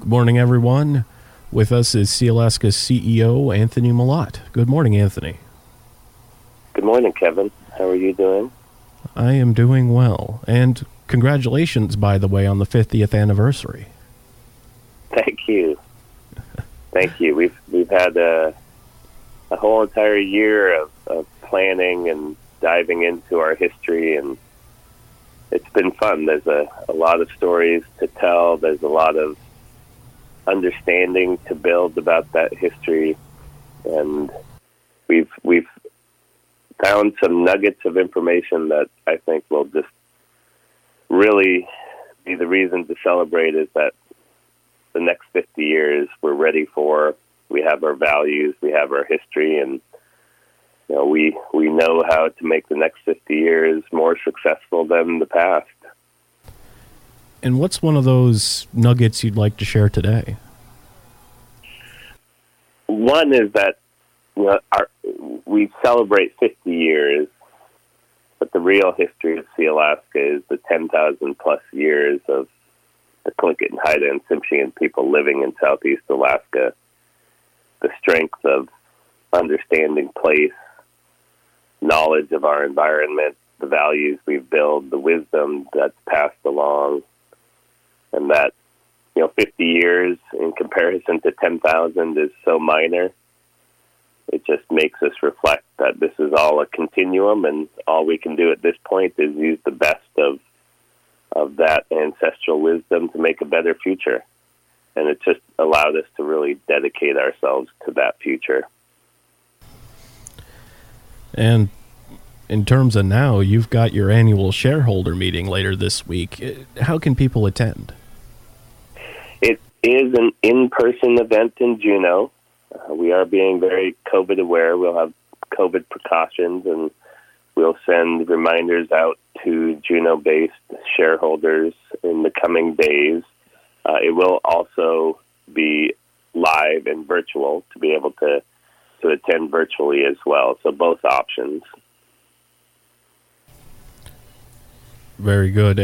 Good morning, everyone. With us is Sealaska CEO Anthony Mallott. Good morning, Anthony. Good morning, Kevin. How are you doing? I am doing well. And congratulations, by the way, on the 50th anniversary. Thank you. Thank you. We've had a whole entire year of planning and diving into our history, and it's been fun. There's a lot of stories to tell. There's a lot of understanding to build about that history, and we've found some nuggets of information that I think will just really be the reason to celebrate, is that the next 50 years we're ready for. We have our values, we have our history, and you know, we know how to make the next 50 years more successful than the past. And what's one of those nuggets you'd like to share today? One is that, you know, we celebrate 50 years, but the real history of Sealaska is the 10,000 plus years of the Tlingit and Haida and Tsimshian people living in Southeast Alaska, the strength of understanding place, knowledge of our environment, the values we've built, the wisdom that's passed along, and that, you know, 50 years in comparison to 10,000 is so minor. It just makes us reflect that this is all a continuum, and all we can do at this point is use the best of that ancestral wisdom to make a better future. And it just allowed us to really dedicate ourselves to that future. And in terms of now, you've got your annual shareholder meeting later this week. How can people attend? It is an in-person event in Juneau. We are being very COVID aware. We'll have COVID precautions, and we'll send reminders out to Juneau-based shareholders in the coming days. It will also be live and virtual, to be able to attend virtually as well. So both options. Very good.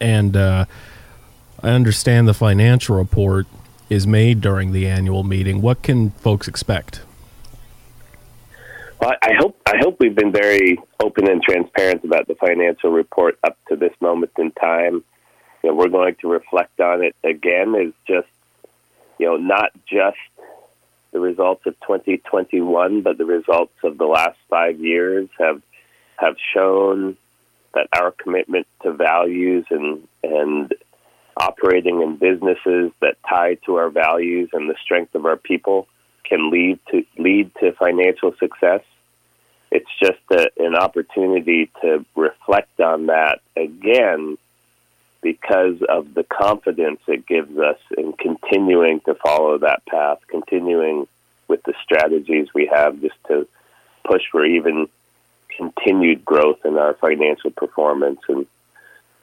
And I understand the financial report is made during the annual meeting. What can folks expect? Well, I hope we've been very open and transparent about the financial report up to this moment in time. You know, we're going to reflect on it again. It's just, you know, not just the results of 2021, but the results of the last 5 years have shown that our commitment to values and operating in businesses that tie to our values and the strength of our people can lead to financial success. It's just an opportunity to reflect on that again because of the confidence it gives us in continuing to follow that path, continuing with the strategies we have just to push for even continued growth in our financial performance. And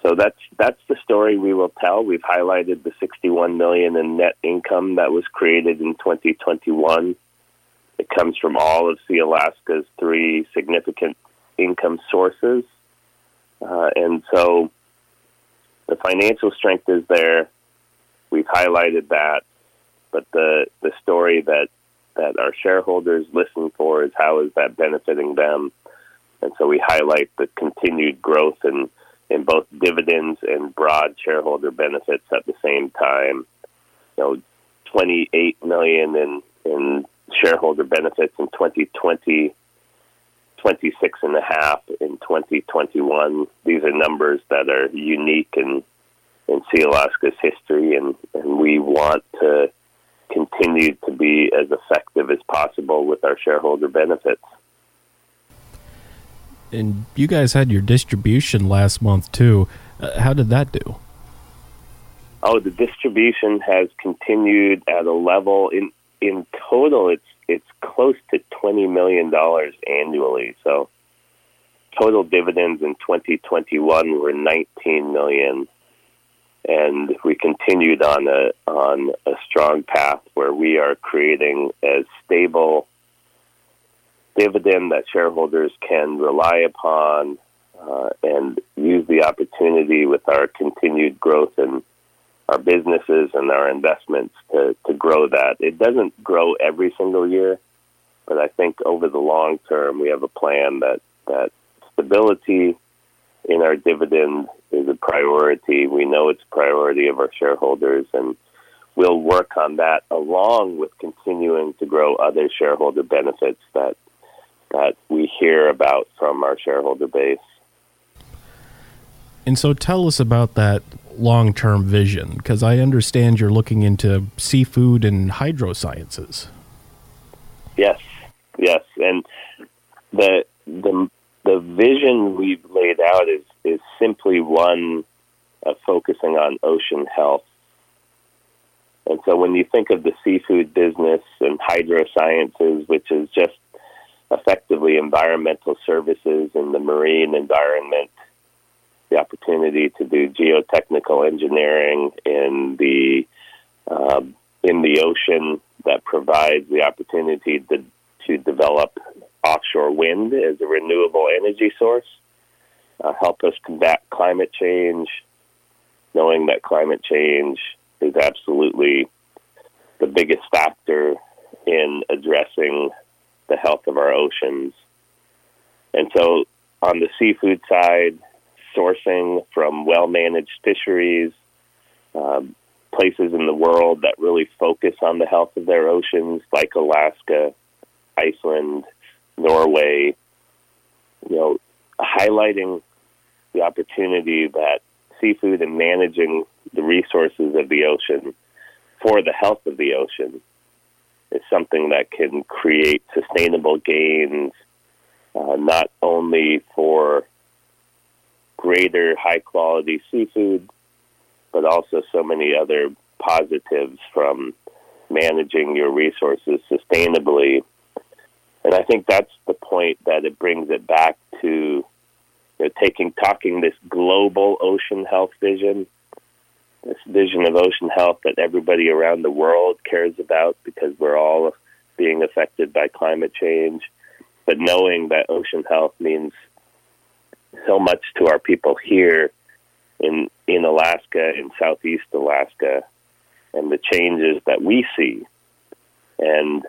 so that's the story we will tell. We've highlighted the $61 million in net income that was created in 2021. It comes from all of Sealaska's three significant income sources. And so the financial strength is there. We've highlighted that. But the story that our shareholders listen for is how is that benefiting them? And so we highlight the continued growth in both dividends and broad shareholder benefits at the same time. You know, $28 million in shareholder benefits in 2020, $26.5 million in 2021. These are numbers that are unique in Sealaska's history, and we want to continue to be as effective as possible with our shareholder benefits. And you guys had your distribution last month, too. How did that do? Oh, the distribution has continued at a level. In total, it's close to $20 million annually. So total dividends in 2021 were $19 million. And we continued on a strong path where we are creating as stable dividend that shareholders can rely upon and use the opportunity with our continued growth in our businesses and our investments to grow that. It doesn't grow every single year, but I think over the long term, we have a plan that stability in our dividend is a priority. We know it's a priority of our shareholders, and we'll work on that along with continuing to grow other shareholder benefits that we hear about from our shareholder base. And so tell us about that long-term vision, because I understand you're looking into seafood and hydro sciences. Yes. And the vision we've laid out is simply one of focusing on ocean health. And so when you think of the seafood business and hydro sciences, which is just effectively environmental services in the marine environment, the opportunity to do geotechnical engineering in the ocean that provides the opportunity to develop offshore wind as a renewable energy source, help us combat climate change, knowing that climate change is absolutely the biggest factor in addressing the health of our oceans. And so on the seafood side, sourcing from well-managed fisheries, places in the world that really focus on the health of their oceans, like Alaska, Iceland, Norway, highlighting the opportunity that seafood and managing the resources of the ocean for the health of the ocean is something that can create sustainable gains, not only for greater high-quality seafood, but also so many other positives from managing your resources sustainably. And I think that's the point that it brings it back to, talking this global ocean health vision, this vision of ocean health that everybody around the world cares about because we're all being affected by climate change, but knowing that ocean health means so much to our people here in Alaska, in Southeast Alaska, and the changes that we see and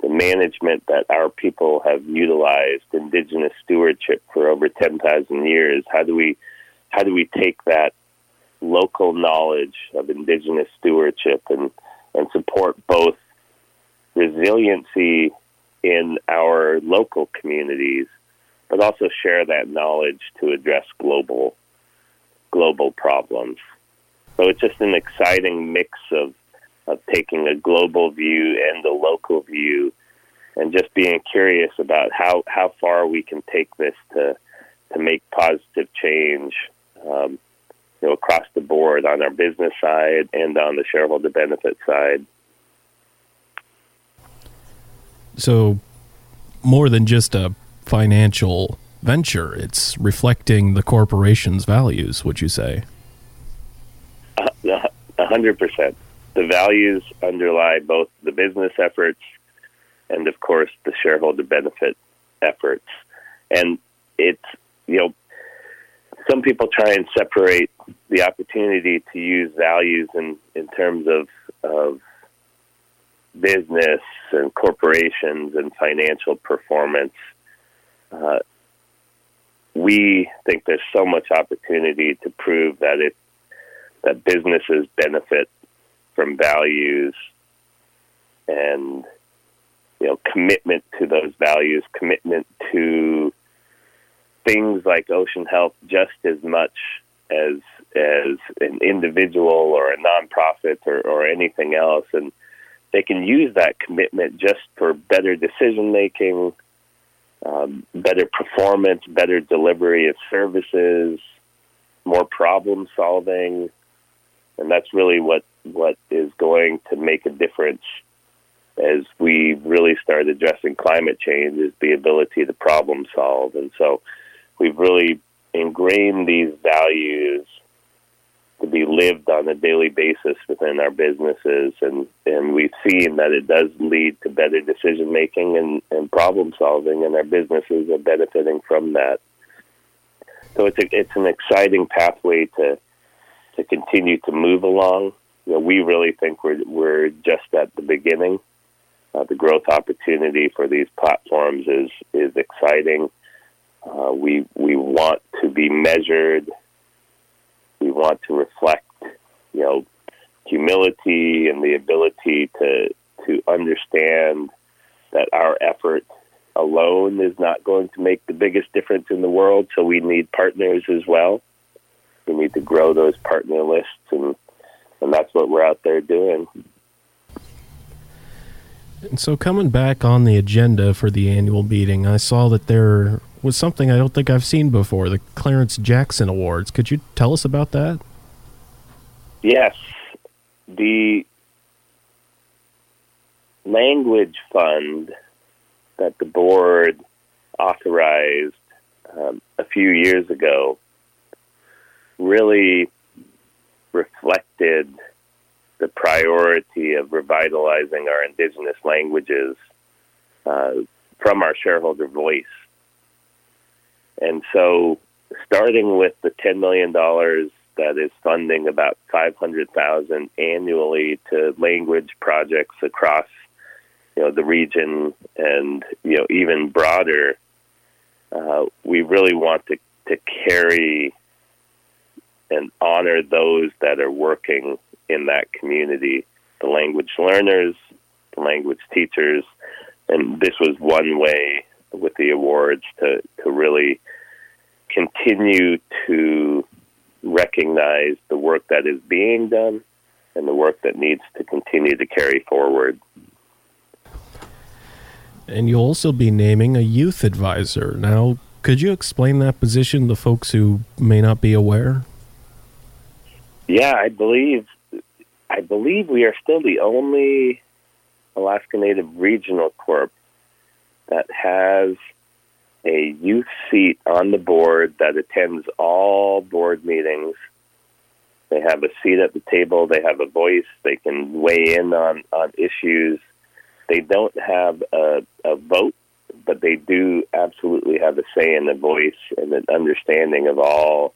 the management that our people have utilized, indigenous stewardship for over 10,000 years. How do we take that local knowledge of indigenous stewardship and support both resiliency in our local communities, but also share that knowledge to address global problems. So it's just an exciting mix of taking a global view and a local view and just being curious about how far we can take this to make positive change across the board on our business side and on the shareholder benefit side. So more than just a financial venture, it's reflecting the corporation's values, would you say? 100%. The values underlie both the business efforts and, of course, the shareholder benefit efforts. And it's, some people try and separate the opportunity to use values in terms of business and corporations and financial performance. We think there's so much opportunity to prove that businesses benefit from values and commitment to those values, commitment to things like ocean health just as much as an individual or a nonprofit or anything else, and they can use that commitment just for better decision making. Better performance, better delivery of services, more problem solving, and that's really what is going to make a difference as we really start addressing climate change is the ability to problem solve. And so we've really ingrained these values to be lived on a daily basis within our businesses, and we've seen that it does lead to better decision-making and problem-solving, and our businesses are benefiting from that. So it's an exciting pathway to continue to move along, we really think we're just at the beginning. The growth opportunity for these platforms is exciting. We want to be measured. We want to reflect, humility and the ability to understand that our effort alone is not going to make the biggest difference in the world, so we need partners as well. We need to grow those partner lists, and that's what we're out there doing. And so coming back on the agenda for the annual meeting, I saw that there was something I don't think I've seen before, the Clarence Jackson Awards. Could you tell us about that? Yes. The language fund that the board authorized a few years ago really reflected the priority of revitalizing our indigenous languages from our shareholder voice. And so starting with the $10 million that is funding about $500,000 annually to language projects across, the region and, even broader, we really want to carry and honor those that are working in that community, the language learners, the language teachers, and this was one way with the awards to really continue to recognize the work that is being done and the work that needs to continue to carry forward. And you'll also be naming a youth advisor. Now, could you explain that position to folks who may not be aware? Yeah, I believe we are still the only Alaska Native Regional Corp that has a youth seat on the board that attends all board meetings. They have a seat at the table. They have a voice. They can weigh in on issues. They don't have a vote, but they do absolutely have a say and a voice and an understanding of all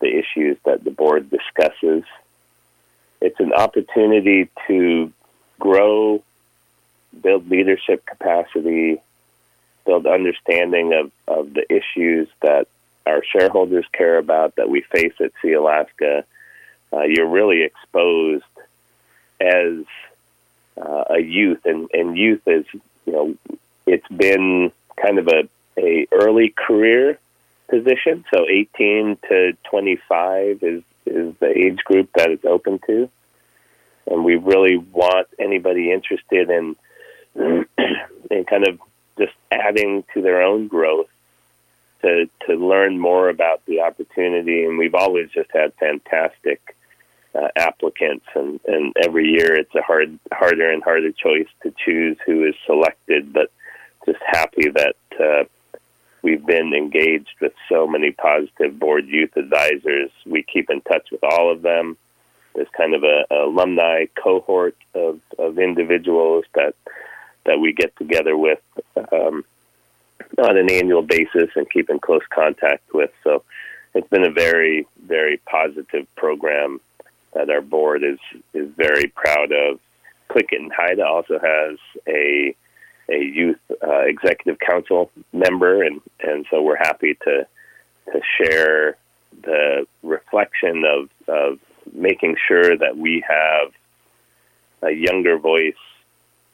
the issues that the board discusses. It's an opportunity to grow, build leadership capacity, build understanding of the issues that our shareholders care about, that we face at Sealaska. You're really exposed as a youth, and youth is, it's been kind of a early career position, so 18 to 25 is the age group that it's open to, and we really want anybody interested in kind of just adding to their own growth to learn more about the opportunity. And we've always just had fantastic applicants, and every year it's a harder and harder choice to choose who is selected, but just happy that we've been engaged with so many positive board youth advisors. We keep in touch with all of them. There's kind of an alumni cohort of individuals that we get together with on an annual basis and keep in close contact with. So it's been a very, very positive program that our board is very proud of. Tlingit and Haida also has a youth executive council member, and so we're happy to share the reflection of making sure that we have a younger voice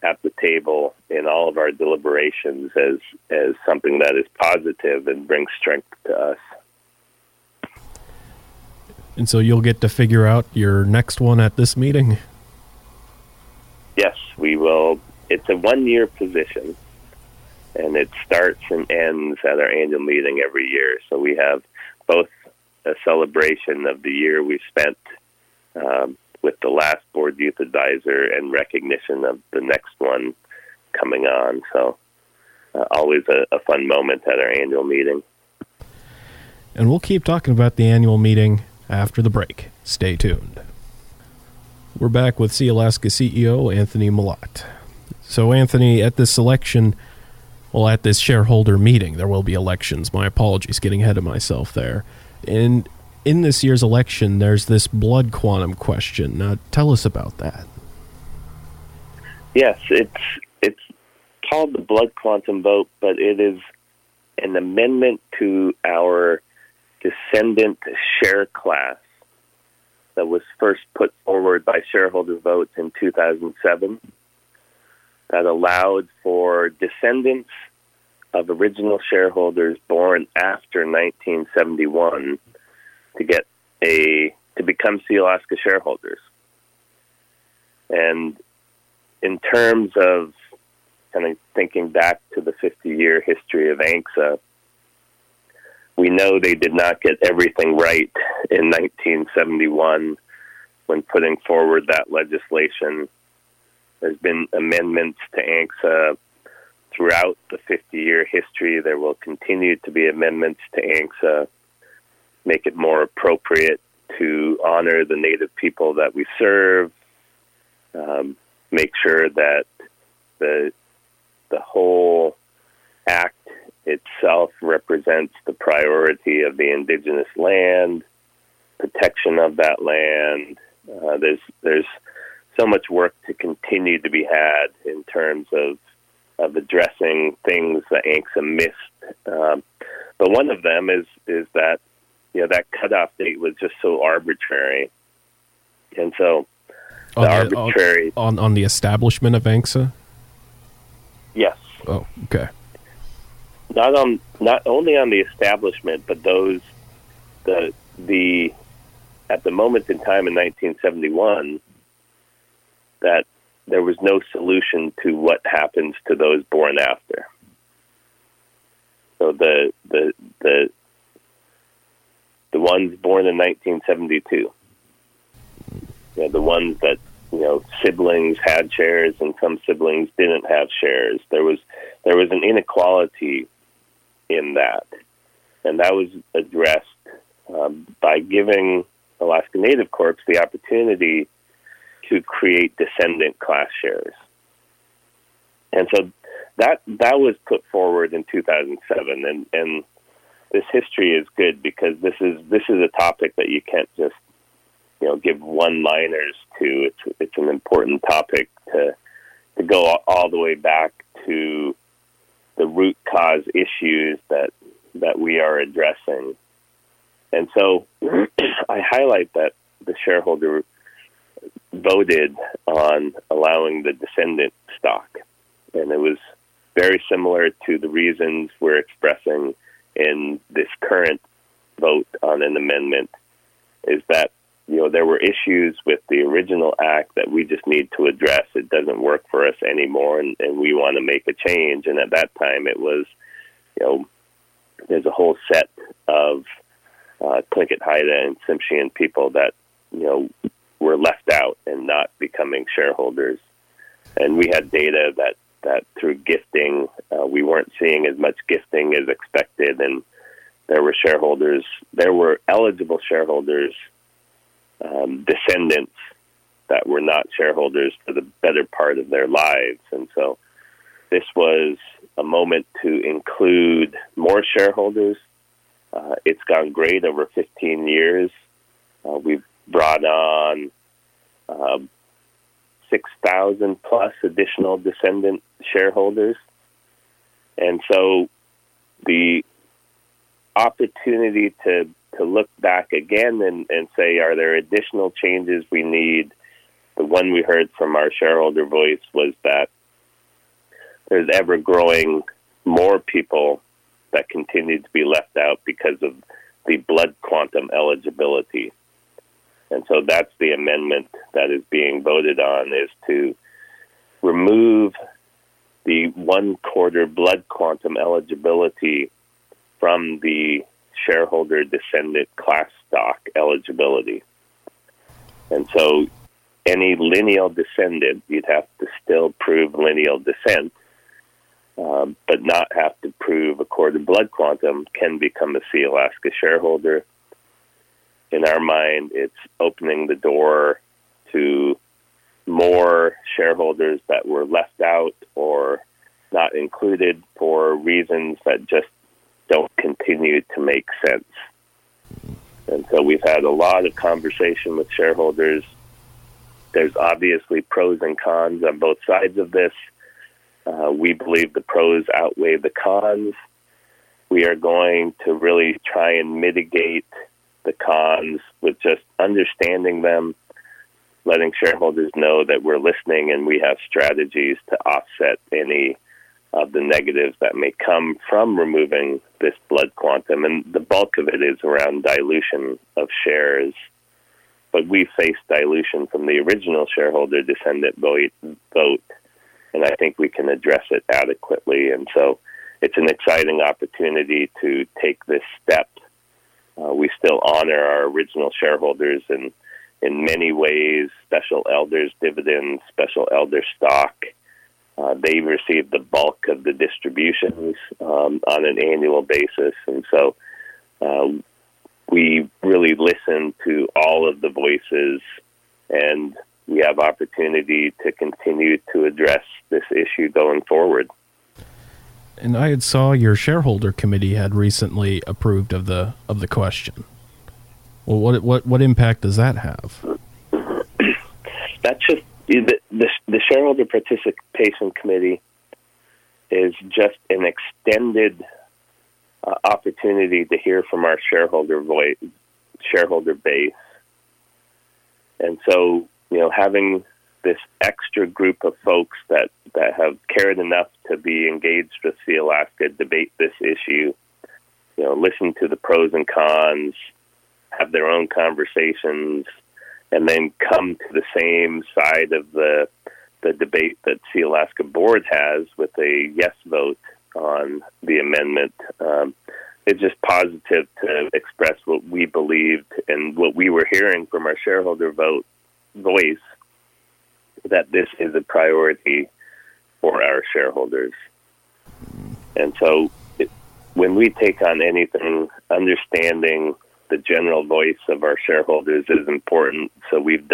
at the table in all of our deliberations as something that is positive and brings strength to us. And so you'll get to figure out your next one at this meeting? Yes, we will. It's a one-year position, and it starts and ends at our annual meeting every year. So we have both a celebration of the year we spent with the last board youth advisor and recognition of the next one coming on. So always a fun moment at our annual meeting. And we'll keep talking about the annual meeting after the break. Stay tuned. We're back with Sealaska CEO Anthony Mallott. So, Anthony, at this shareholder meeting, there will be elections. My apologies, getting ahead of myself there. And in this year's election, there's this blood quantum question. Tell us about that. Yes, it's called the blood quantum vote, but it is an amendment to our descendant share class that was first put forward by shareholder votes in 2007 that allowed for descendants of original shareholders born after 1971 to become Sealaska shareholders. And in terms of kind of thinking back to the 50-year history of ANCSA, we know they did not get everything right in 1971 when putting forward that legislation. There's been amendments to ANCSA throughout the 50-year history. There will continue to be amendments to ANCSA, make it more appropriate to honor the Native people that we serve, make sure that the whole act itself represents the priority of the indigenous land, protection of that land. There's so much work to continue to be had in terms of addressing things that ANCSA missed. But one of them is that, you know, that cutoff date was just so arbitrary. And so arbitrary... On the establishment of ANCSA? Yes. Oh, okay. Not only on the establishment, but at the moment in time in 1971, that there was no solution to what happens to those born after. So the ones born in 1972, the ones that siblings had shares and some siblings didn't have shares. There was an inequality in that, and that was addressed by giving Alaska Native Corps the opportunity to create descendant class shares. And so that was put forward in 2007, and this history is good because this is a topic that you can't just give one-liners to. It's an important topic to go all the way back to the root cause issues that we are addressing. And so I highlight that the shareholder voted on allowing the descendant stock, and it was very similar to the reasons we're expressing in this current vote on an amendment, is that there were issues with the original act that we just need to address. It doesn't work for us anymore, and we want to make a change. And at that time, it was, there's a whole set of Tlingit, Haida, and Tsimshian people that, were left out and not becoming shareholders. And we had data that through gifting, we weren't seeing as much gifting as expected, and there were eligible shareholders, descendants that were not shareholders for the better part of their lives. And so this was a moment to include more shareholders. It's gone great over 15 years. We've brought on 6,000 plus additional descendant shareholders. And so the opportunity to look back again and say, are there additional changes we need? The one we heard from our shareholder voice was that there's ever-growing more people that continue to be left out because of the blood quantum eligibility. And so that's the amendment that is being voted on, is to remove the one-quarter blood quantum eligibility from the shareholder descendant class stock eligibility. And so any lineal descendant, you'd have to still prove lineal descent, but not have to prove a quarter blood quantum, can become a Sealaska shareholder. In our mind, it's opening the door to more shareholders that were left out or not included for reasons that just don't continue to make sense. And so we've had a lot of conversation with shareholders. There's obviously pros and cons on both sides of this. We believe the pros outweigh the cons. We are going to really try and mitigate the cons with just understanding them, letting shareholders know that we're listening and we have strategies to offset any of the negatives that may come from removing this blood quantum. And the bulk of it is around dilution of shares. But we face dilution from the original shareholder descendant vote, and I think we can address it adequately. And so it's an exciting opportunity to take this step. We still honor our original shareholders in many ways, special elders dividends, special elder stock. They receive the bulk of the distributions on an annual basis. And so we really listen to all of the voices, and we have opportunity to continue to address this issue going forward. And I had saw your shareholder committee had recently approved of the question. Well, what impact does that have? That's just the shareholder participation committee is just an extended opportunity to hear from our shareholder base, and so having this extra group of folks that have cared enough to be engaged with Sealaska, debate this issue, listen to the pros and cons, have their own conversations, and then come to the same side of the debate that Sealaska board has with a yes vote on the amendment. It's just positive to express what we believed and what we were hearing from our shareholder voice, that this is a priority for our shareholders. And so when we take on anything, understanding the general voice of our shareholders is important. So we've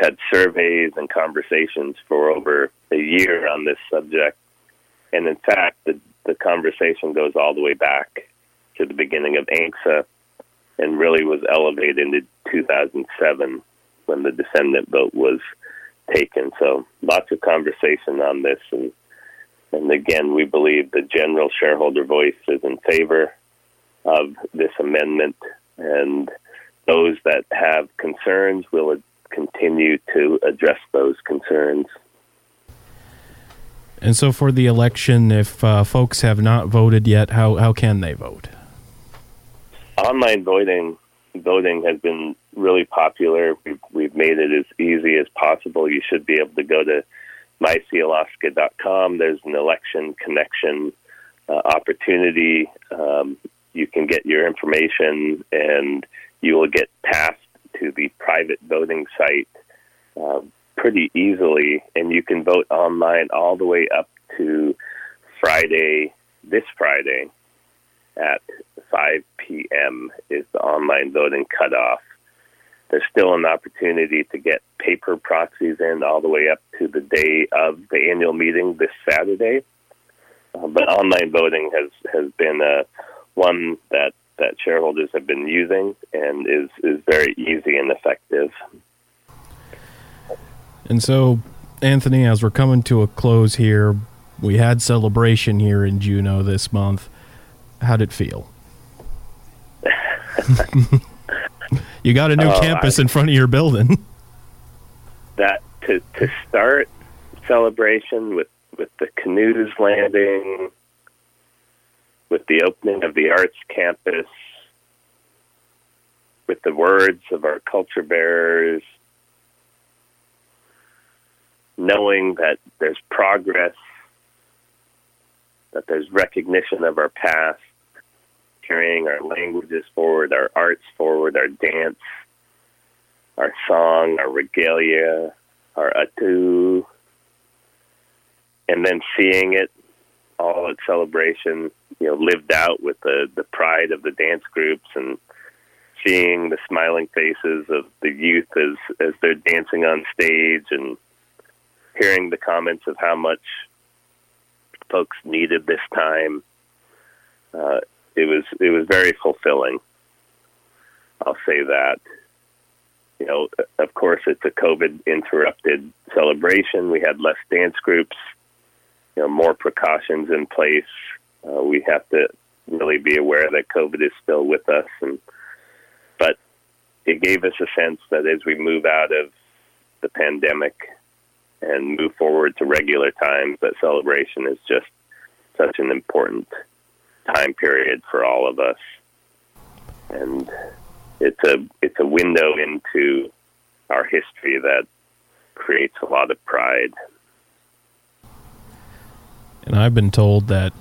had surveys and conversations for over a year on this subject. And in fact, the conversation goes all the way back to the beginning of ANCSA and really was elevated into 2007 when the descendant vote was taken. So lots of conversation on this. And again, we believe the general shareholder voice is in favor of this amendment. And those that have concerns will continue to address those concerns. And so for the election, if folks have not voted yet, how can they vote? Online voting has been really popular. We've made it as easy as possible. You should be able to go to MySeaLaska.com. There's an election connection opportunity. You can get your information, and you will get passed to the private voting site pretty easily, and you can vote online all the way up to this Friday at 5 p.m. is the online voting cutoff. There's still an opportunity to get paper proxies in all the way up to the day of the annual meeting this Saturday. But online voting has been one that shareholders have been using and is very easy and effective. And so, Anthony, as we're coming to a close here, we had celebration here in Juneau this month. How'd it feel? You got a new campus in front of your building. That to start celebration with the canoes landing, with the opening of the arts campus, with the words of our culture bearers, knowing that there's progress, that there's recognition of our past, carrying our languages forward, our arts forward, our dance, our song, our regalia, our atu, and then seeing it all at celebration, lived out with the pride of the dance groups and seeing the smiling faces of the youth as they're dancing on stage, and hearing the comments of how much folks needed this time. It was very fulfilling. I'll say that. You know, of course, it's a COVID-interrupted celebration. We had less dance groups, you know, more precautions in place. We have to really be aware that COVID is still with us. But it gave us a sense that as we move out of the pandemic and move forward to regular times, that celebration is just such an important time period for all of us. And it's a window into our history that creates a lot of pride. And I've been told that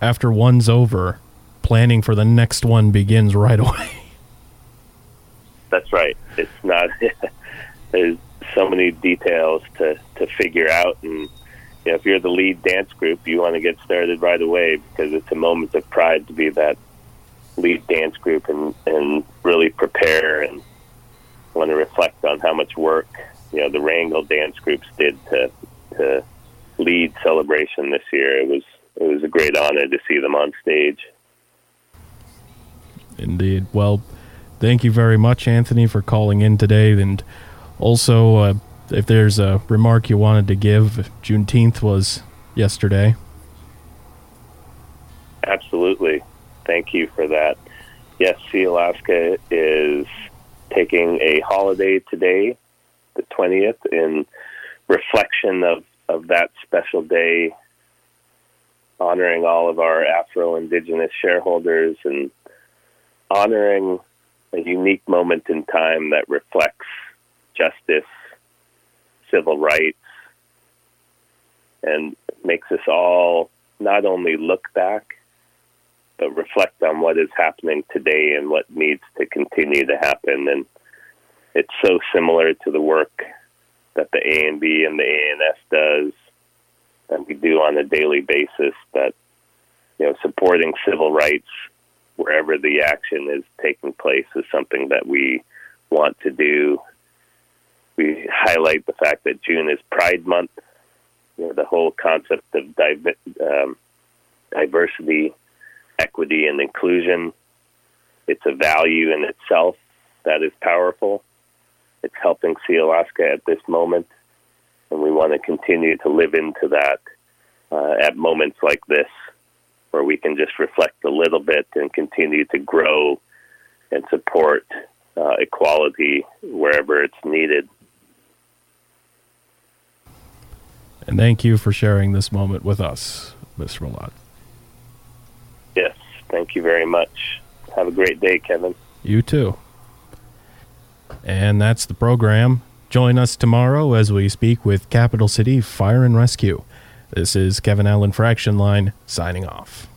after one's over, planning for the next one begins right away. That's right. It's not there's so many details to figure out, and you know, if you're the lead dance group, you want to get started right away because it's a moment of pride to be that lead dance group and really prepare and want to reflect on how much work, you know, the Wrangell dance groups did to lead celebration this year. It was a great honor to see them on stage. Indeed. Well, thank you very much, Anthony, for calling in today. And also, if there's a remark you wanted to give, Juneteenth was yesterday. Absolutely. Thank you for that. Yes, Sealaska is taking a holiday today, the 20th, in reflection of that special day, honoring all of our Afro-Indigenous shareholders and honoring a unique moment in time that reflects justice, civil rights, and makes us all not only look back, but reflect on what is happening today and what needs to continue to happen. And it's so similar to the work that the A&B and the ANS does, and we do on a daily basis, that, you know, supporting civil rights wherever the action is taking place is something that we want to do. We highlight the fact that June is Pride Month, you know, the whole concept of diversity, equity, and inclusion. It's a value in itself that is powerful. It's helping Sealaska at this moment, and we want to continue to live into that at moments like this, where we can just reflect a little bit and continue to grow and support equality wherever it's needed. And thank you for sharing this moment with us, Mr. Mallott. Yes, thank you very much. Have a great day, Kevin. You too. And that's the program. Join us tomorrow as we speak with Capital City Fire and Rescue. This is Kevin Allen for Action Line, signing off.